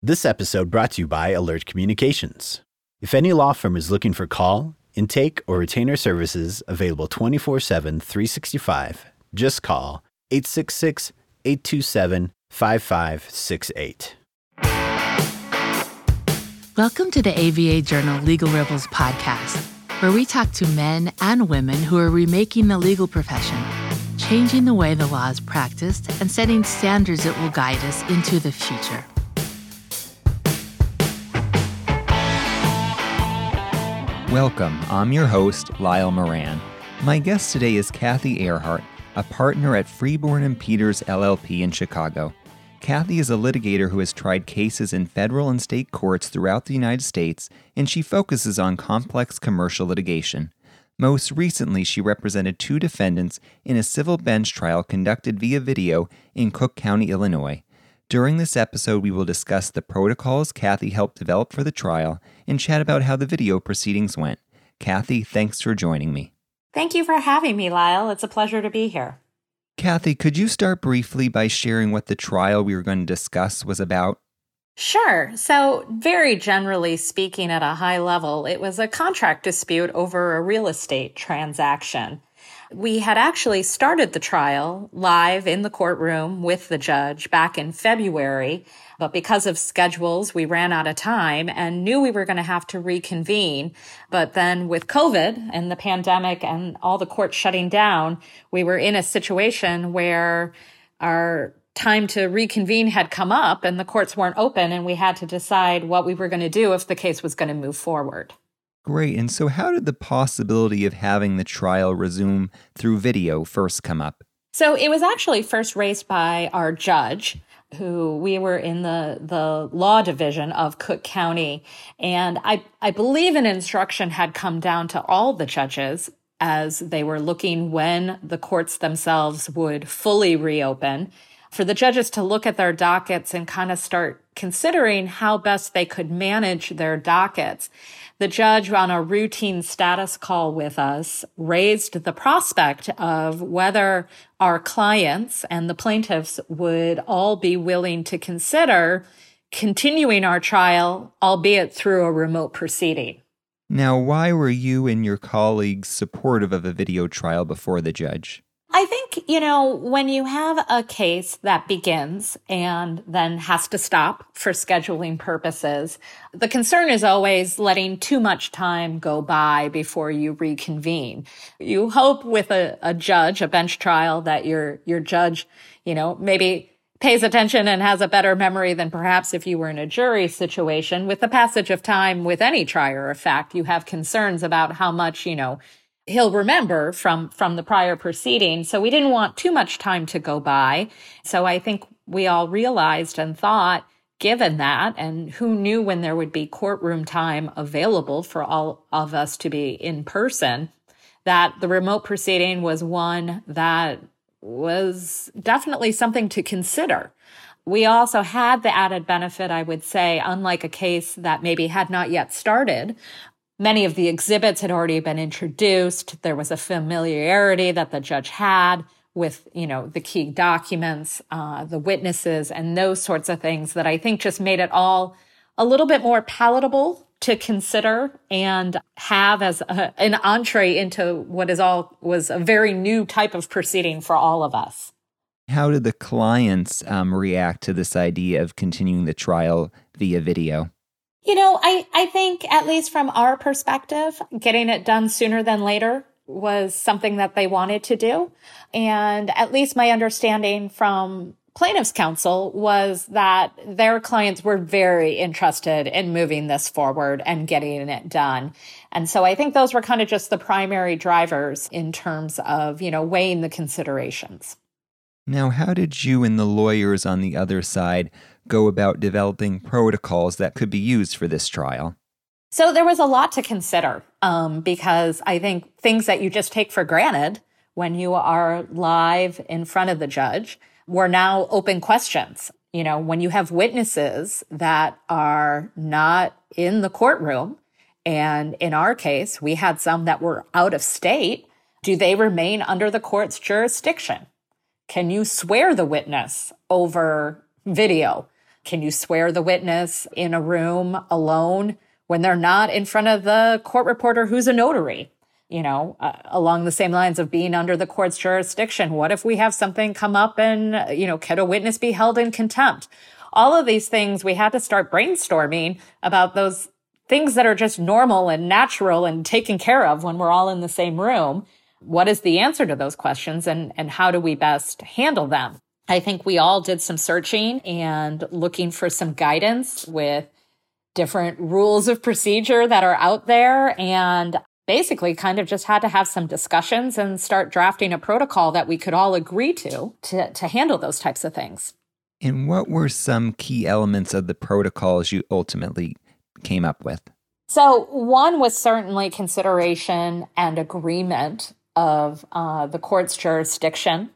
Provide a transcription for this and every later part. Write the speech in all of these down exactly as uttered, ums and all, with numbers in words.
This episode brought to you by Alert Communications. If any law firm is looking for call, intake, or retainer services available twenty-four seven, three sixty-five, just call eight six six, eight two seven, five five six eight. Welcome to the A V A Journal Legal Rebels podcast, where we talk to men and women who are remaking the legal profession, changing the way the law is practiced, and setting standards that will guide us into the future. Welcome. I'm your host, Lyle Moran. My guest today is Kathy Earhart, a partner at Freeborn and Peters L L P in Chicago. Kathy is a litigator who has tried cases in federal and state courts throughout the United States, and she focuses on complex commercial litigation. Most recently, she represented two defendants in a civil bench trial conducted via video in Cook County, Illinois. During this episode, we will discuss the protocols Kathy helped develop for the trial and chat about how the video proceedings went. Kathy, thanks for joining me. Thank you for having me, Lyle. It's a pleasure to be here. Kathy, could you start briefly by sharing what the trial we were going to discuss was about? Sure. So, very generally speaking, at a high level, it was a contract dispute over a real estate transaction. We had actually started the trial live in the courtroom with the judge back in February, but because of schedules, we ran out of time and knew we were going to have to reconvene. But then with COVID and the pandemic and all the courts shutting down, we were in a situation where our time to reconvene had come up and the courts weren't open, and we had to decide what we were going to do if the case was going to move forward. Great. And so how did the possibility of having the trial resume through video first come up? So it was actually first raised by our judge, who we were in the, the law division of Cook County. And I, I believe an instruction had come down to all the judges as they were looking when the courts themselves would fully reopen, for the judges to look at their dockets and kind of start considering how best they could manage their dockets. The judge, on a routine status call with us, raised the prospect of whether our clients and the plaintiffs would all be willing to consider continuing our trial, albeit through a remote proceeding. Now, why were you and your colleagues supportive of a video trial before the judge? I think, you know, when you have a case that begins and then has to stop for scheduling purposes, the concern is always letting too much time go by before you reconvene. You hope with a, a judge, a bench trial, that your your judge, you know, maybe pays attention and has a better memory than perhaps if you were in a jury situation. With the passage of time with any trier of fact, you have concerns about how much, you know, he'll remember from, from the prior proceeding. So we didn't want too much time to go by. So I think we all realized and thought, given that, and who knew when there would be courtroom time available for all of us to be in person, that the remote proceeding was one that was definitely something to consider. We also had the added benefit, I would say, unlike a case that maybe had not yet started, many of the exhibits had already been introduced. There was a familiarity that the judge had with, you know, the key documents, uh, the witnesses, and those sorts of things that I think just made it all a little bit more palatable to consider and have as a, an entree into what is all was a very new type of proceeding for all of us. How did the clients um, react to this idea of continuing the trial via video? You know, I, I think, at least from our perspective, getting it done sooner than later was something that they wanted to do. And at least my understanding from plaintiff's counsel was that their clients were very interested in moving this forward and getting it done. And so I think those were kind of just the primary drivers in terms of, you know, weighing the considerations. Now, how did you and the lawyers on the other side go about developing protocols that could be used for this trial? So there was a lot to consider um, because I think things that you just take for granted when you are live in front of the judge were now open questions. You know, when you have witnesses that are not in the courtroom, and in our case, we had some that were out of state, do they remain under the court's jurisdiction? Can you swear the witness over video? Can you swear the witness in a room alone when they're not in front of the court reporter who's a notary? You know, uh, along the same lines of being under the court's jurisdiction. What if we have something come up and, you know, could a witness be held in contempt? All of these things, we had to start brainstorming about those things that are just normal and natural and taken care of when we're all in the same room. What is the answer to those questions, and, and how do we best handle them? I think we all did some searching and looking for some guidance with different rules of procedure that are out there, and basically kind of just had to have some discussions and start drafting a protocol that we could all agree to, to to handle those types of things. And what were some key elements of the protocols you ultimately came up with? So one was certainly consideration and agreement of uh, the court's jurisdiction,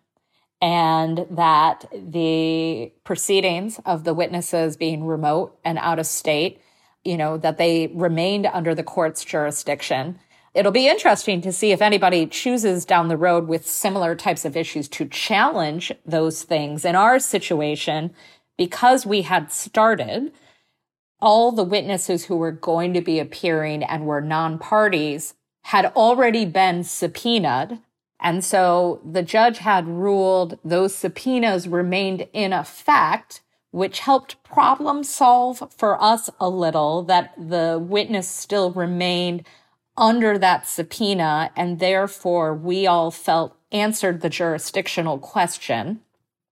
and that the proceedings of the witnesses being remote and out of state, you know, that they remained under the court's jurisdiction. It'll be interesting to see if anybody chooses down the road with similar types of issues to challenge those things. In our situation, because we had started, all the witnesses who were going to be appearing and were non-parties had already been subpoenaed. And so the judge had ruled those subpoenas remained in effect, which helped problem solve for us a little, that the witness still remained under that subpoena, and therefore we all felt answered the jurisdictional question.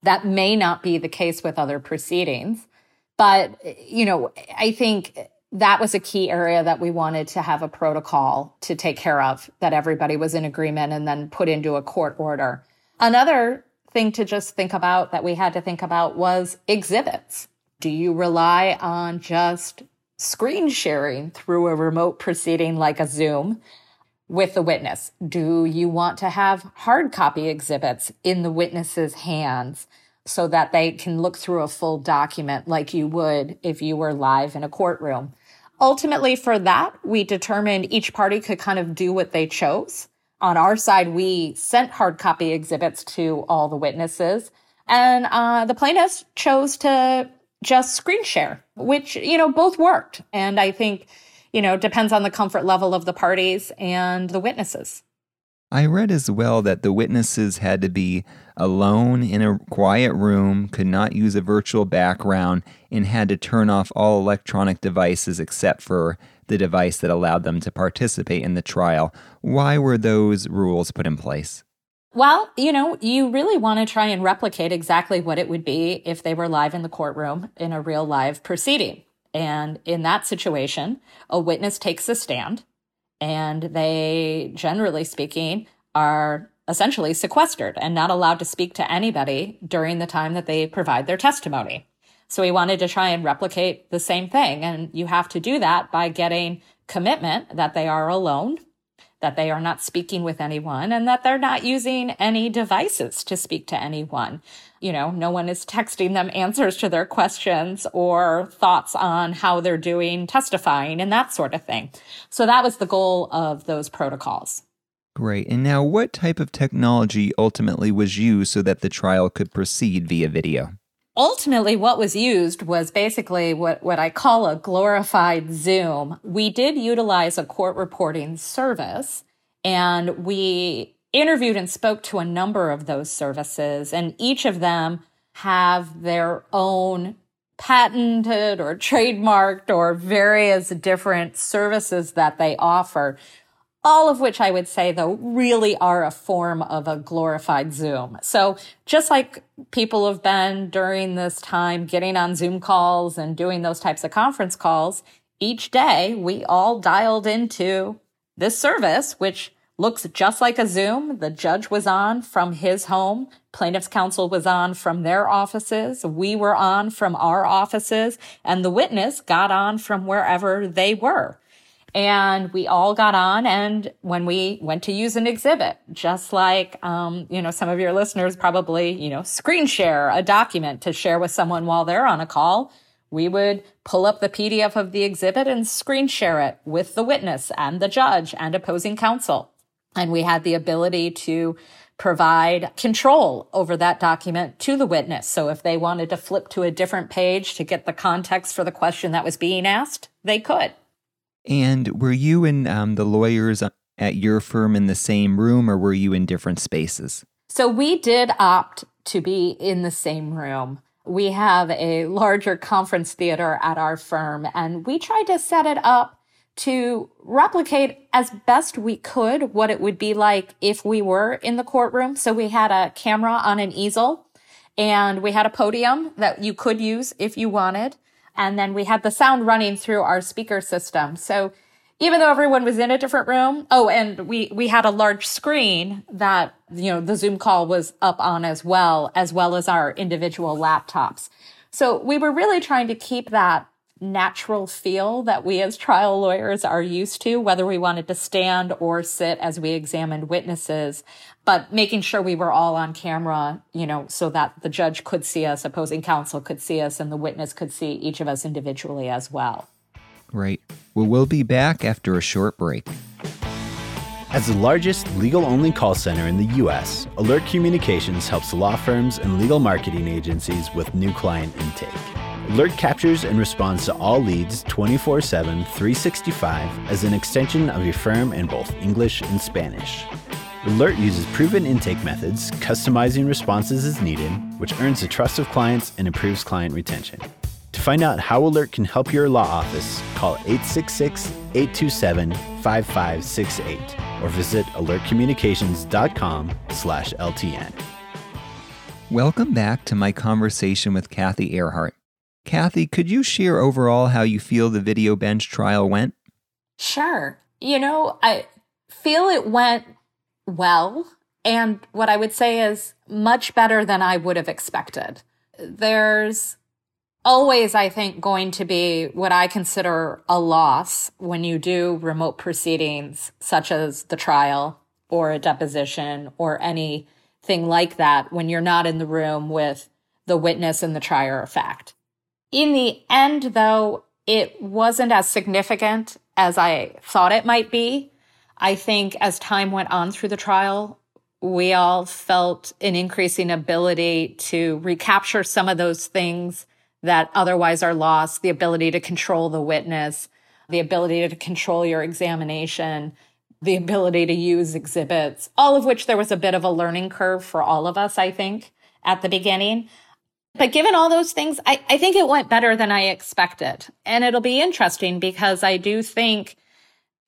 That may not be the case with other proceedings. But, you know, I think that was a key area that we wanted to have a protocol to take care of, that everybody was in agreement and then put into a court order. Another thing to just think about that we had to think about was exhibits. Do you rely on just screen sharing through a remote proceeding like a Zoom with the witness? Do you want to have hard copy exhibits in the witness's hands so that they can look through a full document like you would if you were live in a courtroom? Ultimately, for that, we determined each party could kind of do what they chose. On our side, we sent hard copy exhibits to all the witnesses, and uh, the plaintiffs chose to just screen share, which, you know, both worked. And I think, you know, depends on the comfort level of the parties and the witnesses. I read as well that the witnesses had to be alone in a quiet room, could not use a virtual background, and had to turn off all electronic devices except for the device that allowed them to participate in the trial. Why were those rules put in place? Well, you know, you really want to try and replicate exactly what it would be if they were live in the courtroom in a real live proceeding. And in that situation, a witness takes a stand, and they, generally speaking, are essentially sequestered and not allowed to speak to anybody during the time that they provide their testimony. So we wanted to try and replicate the same thing. And you have to do that by getting commitment that they are alone, that they are not speaking with anyone, and that they're not using any devices to speak to anyone. You know, no one is texting them answers to their questions or thoughts on how they're doing testifying and that sort of thing. So that was the goal of those protocols. Great. And now, what type of technology ultimately was used so that the trial could proceed via video? Ultimately, what was used was basically what, what I call a glorified Zoom. We did utilize a court reporting service, and we interviewed and spoke to a number of those services, and each of them have their own patented or trademarked or various different services that they offer, all of which I would say, though, really are a form of a glorified Zoom. So just like people have been during this time getting on Zoom calls and doing those types of conference calls, each day we all dialed into this service, which looks just like a Zoom. The judge was on from his home. Plaintiff's counsel was on from their offices. We were on from our offices. And the witness got on from wherever they were. And we all got on, and when we went to use an exhibit, just like, um, you know, some of your listeners probably, you know, screen share a document to share with someone while they're on a call, we would pull up the P D F of the exhibit and screen share it with the witness and the judge and opposing counsel. And we had the ability to provide control over that document to the witness. So if they wanted to flip to a different page to get the context for the question that was being asked, they could. And were you and um, the lawyers at your firm in the same room, or were you in different spaces? So we did opt to be in the same room. We have a larger conference theater at our firm, and we tried to set it up to replicate as best we could what it would be like if we were in the courtroom. So we had a camera on an easel, and we had a podium that you could use if you wanted. And then we had the sound running through our speaker system. So even though everyone was in a different room, oh, and we, we had a large screen that, you know, the Zoom call was up on as well, as well as our individual laptops. So we were really trying to keep that natural feel that we as trial lawyers are used to, whether we wanted to stand or sit as we examined witnesses, but making sure we were all on camera, you know, so that the judge could see us, opposing counsel could see us, and the witness could see each of us individually as well. Right. Well, we'll be back after a short break. As the largest legal-only call center in the U S, Alert Communications helps law firms and legal marketing agencies with new client intake. Alert captures and responds to all leads twenty-four seven, three sixty-five as an extension of your firm in both English and Spanish. Alert uses proven intake methods, customizing responses as needed, which earns the trust of clients and improves client retention. To find out how Alert can help your law office, call eight six six, eight two seven, five five six eight or visit alert communications dot com slash L T N. Welcome back to my conversation with Kathy Earhart. Kathy, could you share overall how you feel the video bench trial went? Sure. You know, I feel it went well. And what I would say is much better than I would have expected. There's always, I think, going to be what I consider a loss when you do remote proceedings, such as the trial or a deposition or anything like that, when you're not in the room with the witness and the trier of fact. In the end, though, it wasn't as significant as I thought it might be. I think as time went on through the trial, we all felt an increasing ability to recapture some of those things that otherwise are lost, the ability to control the witness, the ability to control your examination, the ability to use exhibits, all of which there was a bit of a learning curve for all of us, I think, at the beginning. But given all those things, I, I think it went better than I expected. And it'll be interesting because I do think,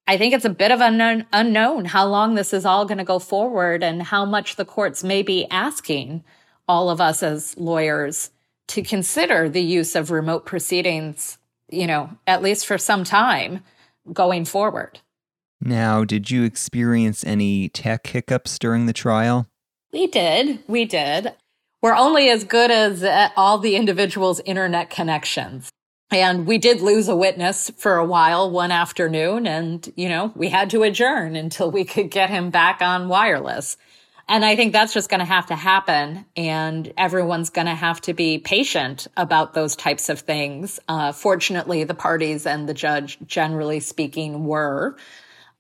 I think it's a bit of an unknown, unknown how long this is all going to go forward and how much the courts may be asking all of us as lawyers to consider the use of remote proceedings, you know, at least for some time going forward. Now, did you experience any tech hiccups during the trial? We did. We did. We're only as good as all the individuals' internet connections. And we did lose a witness for a while one afternoon, and, you know, we had to adjourn until we could get him back on wireless. And I think that's just going to have to happen, and everyone's going to have to be patient about those types of things. Uh, fortunately, the parties and the judge, generally speaking, were.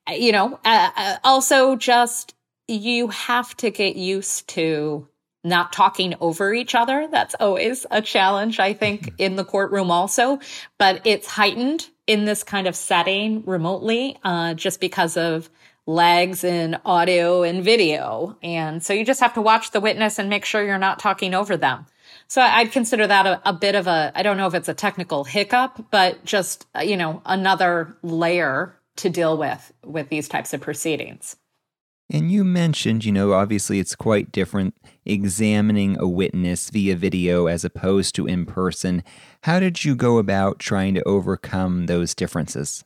You know, uh, also just you have to get used to not talking over each other. That's always a challenge, I think, in the courtroom also. But it's heightened in this kind of setting remotely uh, just because of lags in audio and video. And so you just have to watch the witness and make sure you're not talking over them. So I'd consider that a, a bit of a, I don't know if it's a technical hiccup, but just, you know, another layer to deal with with these types of proceedings. And you mentioned, you know, obviously it's quite different examining a witness via video as opposed to in person. How did you go about trying to overcome those differences?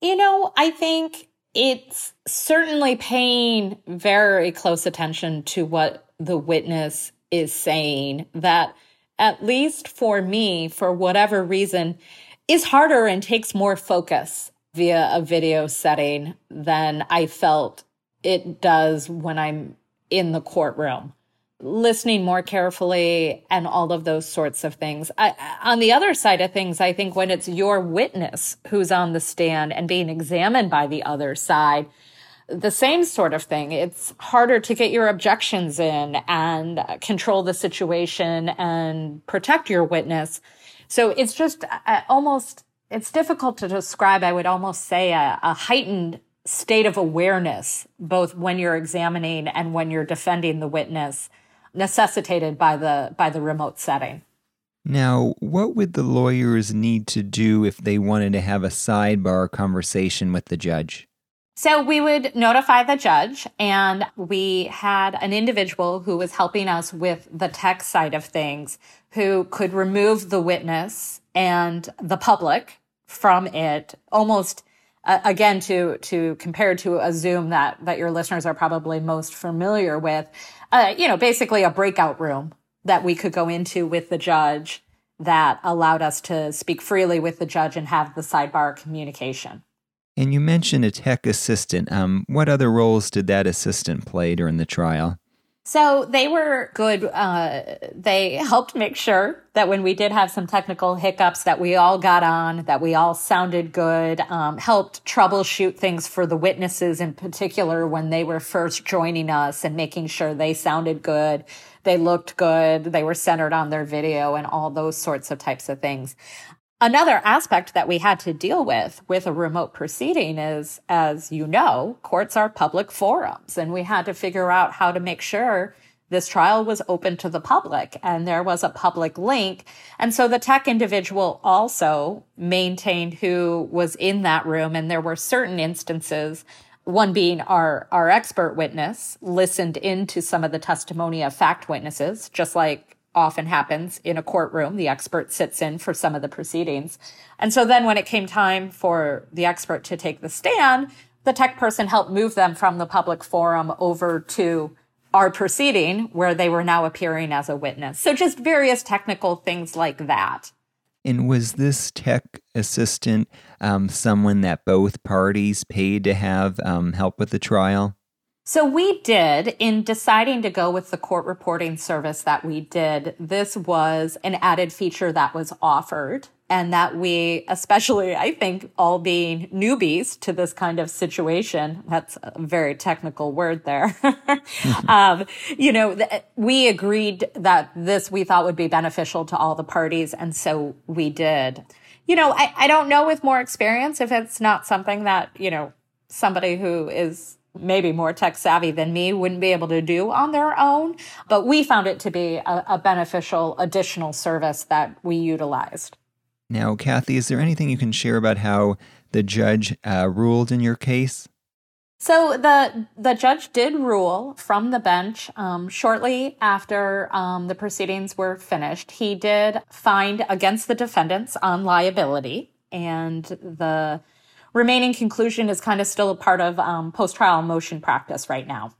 You know, I think it's certainly paying very close attention to what the witness is saying that, at least for me, for whatever reason, is harder and takes more focus via a video setting than I felt it does when I'm in the courtroom, listening more carefully and all of those sorts of things. I, on the other side of things, I think when it's your witness who's on the stand and being examined by the other side, the same sort of thing. It's harder to get your objections in and control the situation and protect your witness. So it's just uh, almost, it's difficult to describe. I would almost say a, a heightened state of awareness, both when you're examining and when you're defending the witness, necessitated by the by the remote setting. Now, what would the lawyers need to do if they wanted to have a sidebar conversation with the judge? So we would notify the judge, and we had an individual who was helping us with the tech side of things who could remove the witness and the public from it, almost, uh, again, to to compare to a Zoom that, that your listeners are probably most familiar with, uh, you know, basically a breakout room that we could go into with the judge that allowed us to speak freely with the judge and have the sidebar communication. And you mentioned a tech assistant. Um, what other roles did that assistant play during the trial? So they were good. Uh, they helped make sure that when we did have some technical hiccups, that we all got on, that we all sounded good, um, helped troubleshoot things for the witnesses in particular when they were first joining us and making sure they sounded good, they looked good, they were centered on their video and all those sorts of types of things. Another aspect that we had to deal with with a remote proceeding is, as you know, courts are public forums, and we had to figure out how to make sure this trial was open to the public and there was a public link. And so the tech individual also maintained who was in that room, and there were certain instances, one being our, our expert witness listened into some of the testimony of fact witnesses, just like often happens in a courtroom. The expert sits in for some of the proceedings. And so then when it came time for the expert to take the stand, the tech person helped move them from the public forum over to our proceeding where they were now appearing as a witness. So just various technical things like that. And was this tech assistant um, someone that both parties paid to have um, help with the trial? So we did, in deciding to go with the court reporting service that we did, this was an added feature that was offered, and that we, especially, I think, all being newbies to this kind of situation, that's a very technical word there, um, you know, th- we agreed that this we thought would be beneficial to all the parties, and so we did. You know, I, I don't know with more experience if it's not something that, you know, somebody who is maybe more tech savvy than me wouldn't be able to do on their own, but we found it to be a, a beneficial additional service that we utilized. Now, Kathy, is there anything you can share about how the judge uh, ruled in your case? So the the judge did rule from the bench um, shortly after um, the proceedings were finished. He did find against the defendants on liability, and the remaining conclusion is kind of still a part of um, post-trial motion practice right now.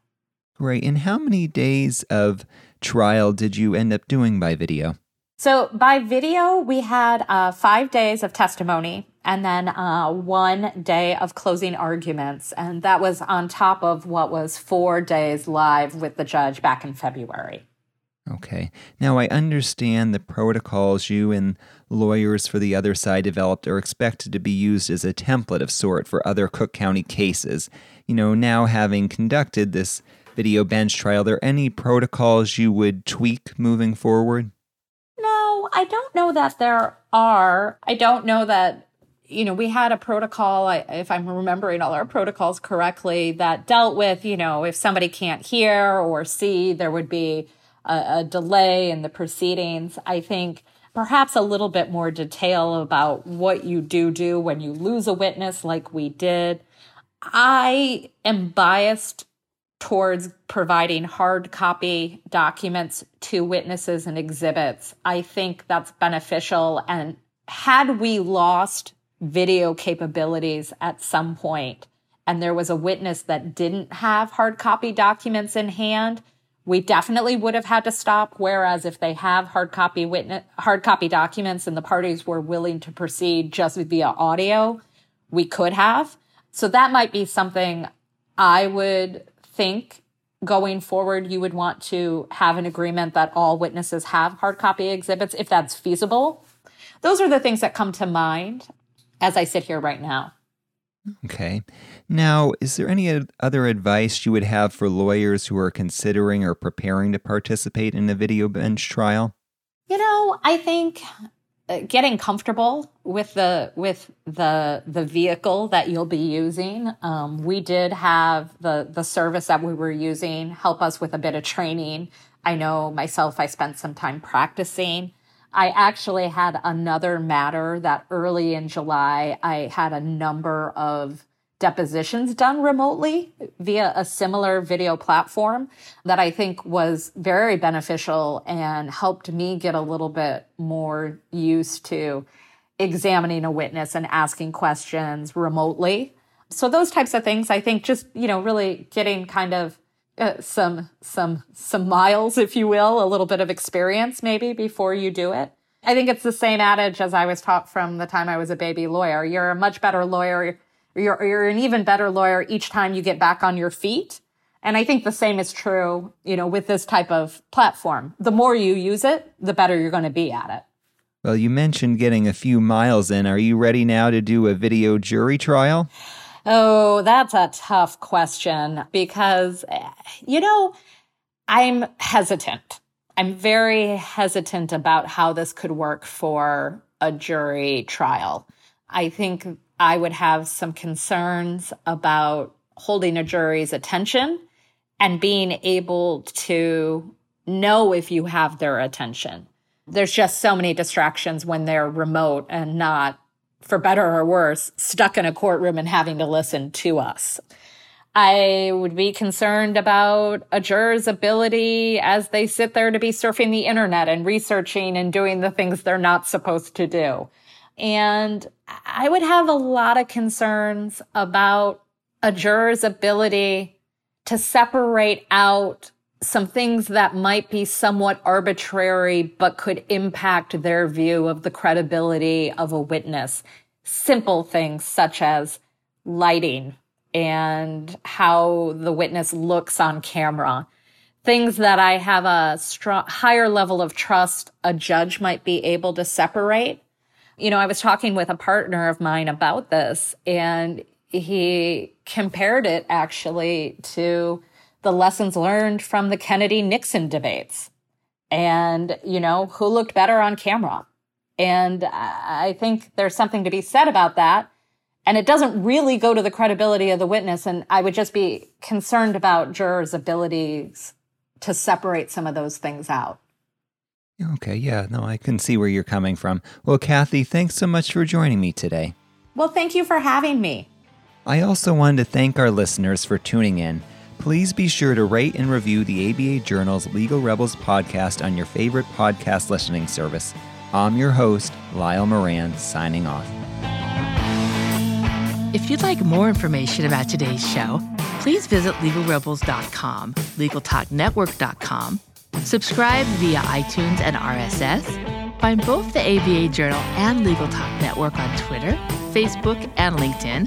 Great. And how many days of trial did you end up doing by video? So by video, we had uh, five days of testimony and then uh, one day of closing arguments. And that was on top of what was four days live with the judge back in February. Okay. Now, I understand the protocols you and lawyers for the other side developed are expected to be used as a template of sort for other Cook County cases. You know, now having conducted this video bench trial, are there any protocols you would tweak moving forward? No, I don't know that there are. I don't know that, you know, we had a protocol, if I'm remembering all our protocols correctly, that dealt with, you know, if somebody can't hear or see, there would be a delay in the proceedings. I think perhaps a little bit more detail about what you do do when you lose a witness like we did. I am biased towards providing hard copy documents to witnesses and exhibits. I think that's beneficial. And had we lost video capabilities at some point, and there was a witness that didn't have hard copy documents in hand, we definitely would have had to stop, whereas if they have hard copy witness, hard copy documents and the parties were willing to proceed just via audio, we could have. So that might be something I would think going forward. You would want to have an agreement that all witnesses have hard copy exhibits if that's feasible. Those are the things that come to mind as I sit here right now. Okay. Now, is there any ad- other advice you would have for lawyers who are considering or preparing to participate in a video bench trial? You know, I think getting comfortable with the with the the vehicle that you'll be using. Um, we did have the the service that we were using help us with a bit of training. I know myself, I spent some time practicing. I actually had another matter that early in July, I had a number of depositions done remotely via a similar video platform that I think was very beneficial and helped me get a little bit more used to examining a witness and asking questions remotely. So those types of things, I think just, you know, really getting kind of Uh, some some some miles, if you will, a little bit of experience maybe before you do it. I think it's the same adage as I was taught from the time I was a baby lawyer. You're a much better lawyer. You're, you're an even better lawyer each time you get back on your feet. And I think the same is true, you know, with this type of platform. The more you use it, the better you're going to be at it. Well, you mentioned getting a few miles in. Are you ready now to do a video jury trial? Oh, that's a tough question because, you know, I'm hesitant. I'm very hesitant about how this could work for a jury trial. I think I would have some concerns about holding a jury's attention and being able to know if you have their attention. There's just so many distractions when they're remote and not, for better or worse, stuck in a courtroom and having to listen to us. I would be concerned about a juror's ability as they sit there to be surfing the internet and researching and doing the things they're not supposed to do. And I would have a lot of concerns about a juror's ability to separate out some things that might be somewhat arbitrary, but could impact their view of the credibility of a witness. Simple things such as lighting and how the witness looks on camera. Things that I have a strong, higher level of trust a judge might be able to separate. You know, I was talking with a partner of mine about this, and he compared it actually to the lessons learned from the Kennedy-Nixon debates and, you know, who looked better on camera. And I think there's something to be said about that. And it doesn't really go to the credibility of the witness. And I would just be concerned about jurors' abilities to separate some of those things out. Okay, yeah, no, I can see where you're coming from. Well, Kathy, thanks so much for joining me today. Well, thank you for having me. I also wanted to thank our listeners for tuning in. Please be sure to rate and review the A B A Journal's Legal Rebels podcast on your favorite podcast listening service. I'm your host, Lyle Moran, signing off. If you'd like more information about today's show, please visit legal rebels dot com, legal talk network dot com, subscribe via iTunes and R S S, find both the A B A Journal and Legal Talk Network on Twitter, Facebook, and LinkedIn,